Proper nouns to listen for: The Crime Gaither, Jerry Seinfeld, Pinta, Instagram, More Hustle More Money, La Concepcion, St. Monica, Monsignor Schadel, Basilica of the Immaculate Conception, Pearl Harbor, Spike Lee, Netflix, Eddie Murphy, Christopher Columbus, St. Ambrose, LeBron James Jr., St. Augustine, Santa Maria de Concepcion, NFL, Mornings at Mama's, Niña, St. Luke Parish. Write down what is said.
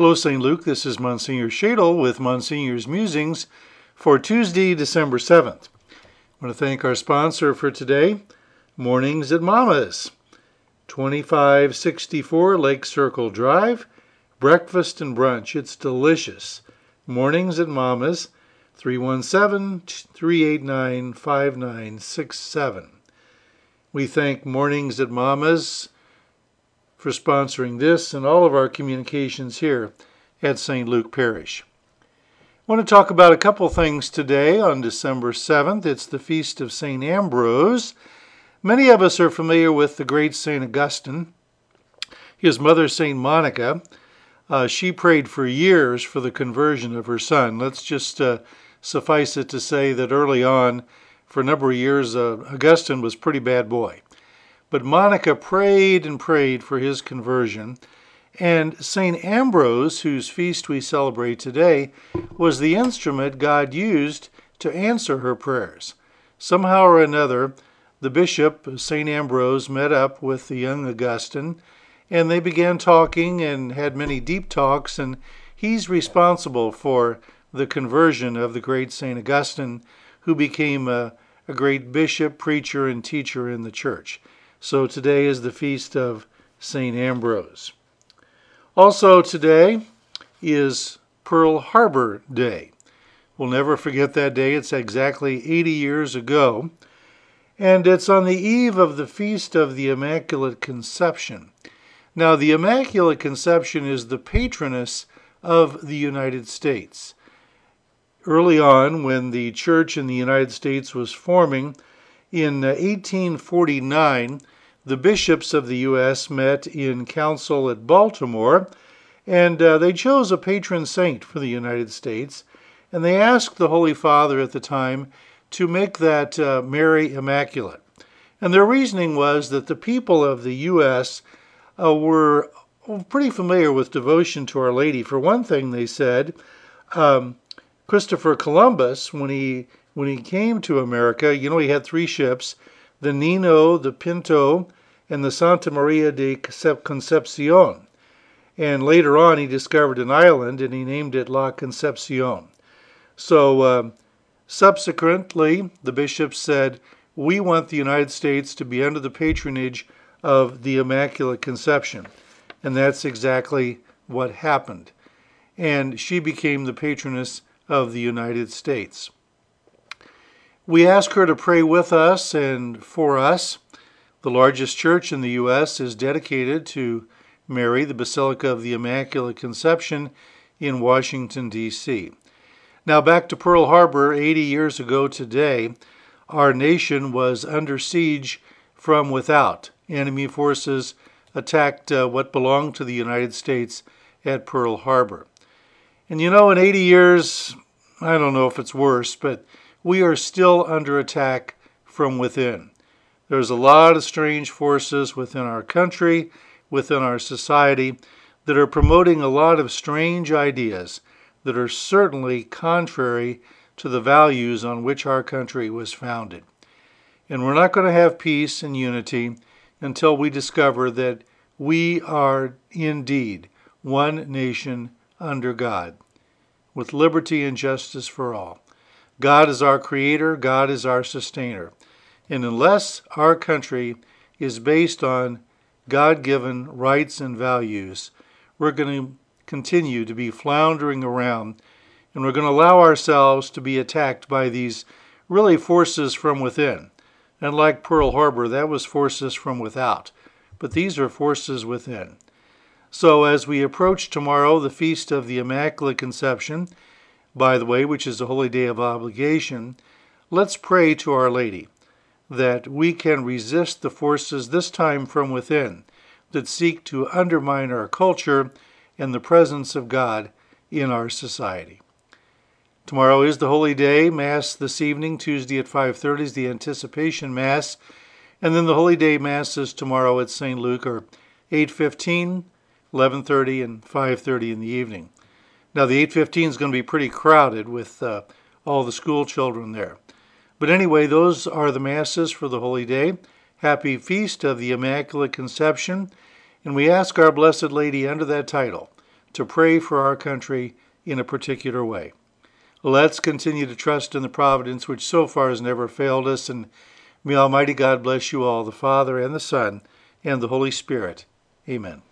Hello, St. Luke. This is Monsignor Schadel with Monsignor's Musings for Tuesday, December 7th. I want to thank our sponsor for today, Mornings at Mama's, 2564 Lake Circle Drive, breakfast and brunch. It's delicious. Mornings at Mama's, 317-389-5967. We thank Mornings at Mama's for sponsoring this and all of our communications here at St. Luke Parish. I want to talk about a couple things today on December 7th. It's the Feast of St. Ambrose. Many of us are familiar with the great St. Augustine. His mother, St. Monica, she prayed for years for the conversion of her son. Let's just suffice it to say that early on, for a number of years, Augustine was a pretty bad boy. But Monica prayed and prayed for his conversion. And St. Ambrose, whose feast we celebrate today, was the instrument God used to answer her prayers. Somehow or another, the bishop, St. Ambrose, met up with the young Augustine, and they began talking and had many deep talks, and he's responsible for the conversion of the great St. Augustine, who became a great bishop, preacher, and teacher in the church. So today is the feast of St. Ambrose. Also today is Pearl Harbor Day. We'll never forget that day. It's exactly 80 years ago. And it's on the eve of the Feast of the Immaculate Conception. Now, the Immaculate Conception is the patroness of the United States. Early on, when the church in the United States was forming, in 1849, the bishops of the U.S. met in council at Baltimore, and they chose a patron saint for the United States, and they asked the Holy Father at the time to make that Mary Immaculate. And their reasoning was that the people of the U.S. were pretty familiar with devotion to Our Lady. For one thing, they said, Christopher Columbus, when he came to America, you know, he had three ships, the Niña, the Pinta, and the Santa Maria de Concepcion. And later on, he discovered an island, and he named it La Concepcion. So, subsequently, the bishops said, we want the United States to be under the patronage of the Immaculate Conception. And that's exactly what happened. And she became the patroness of the United States. We ask her to pray with us and for us. The largest church in the U.S. is dedicated to Mary, the Basilica of the Immaculate Conception in Washington, D.C. Now back to Pearl Harbor, 80 years ago today, our nation was under siege from without. Enemy forces attacked what belonged to the United States at Pearl Harbor. And you know, in 80 years, I don't know if it's worse, but we are still under attack from within. There's a lot of strange forces within our country, within our society, that are promoting a lot of strange ideas that are certainly contrary to the values on which our country was founded. And we're not going to have peace and unity until we discover that we are indeed one nation under God, with liberty and justice for all. God is our creator, God is our sustainer. And unless our country is based on God-given rights and values, we're going to continue to be floundering around, and we're going to allow ourselves to be attacked by these really forces from within. And like Pearl Harbor, that was forces from without, but these are forces within. So as we approach tomorrow, the Feast of the Immaculate Conception, by the way, which is a holy day of obligation, let's pray to Our Lady that we can resist the forces this time from within that seek to undermine our culture and the presence of God in our society. Tomorrow is the holy day. Mass this evening, Tuesday at 5:30 is the Anticipation Mass, and then the holy day Masses tomorrow at St. Luke are 8:15, 11:30, and 5:30 in the evening. Now, the 8:15 is going to be pretty crowded with all the school children there. But anyway, those are the Masses for the Holy Day. Happy Feast of the Immaculate Conception. And we ask Our Blessed Lady under that title to pray for our country in a particular way. Let's continue to trust in the providence which so far has never failed us, and may Almighty God bless you all, the Father and the Son and the Holy Spirit. Amen.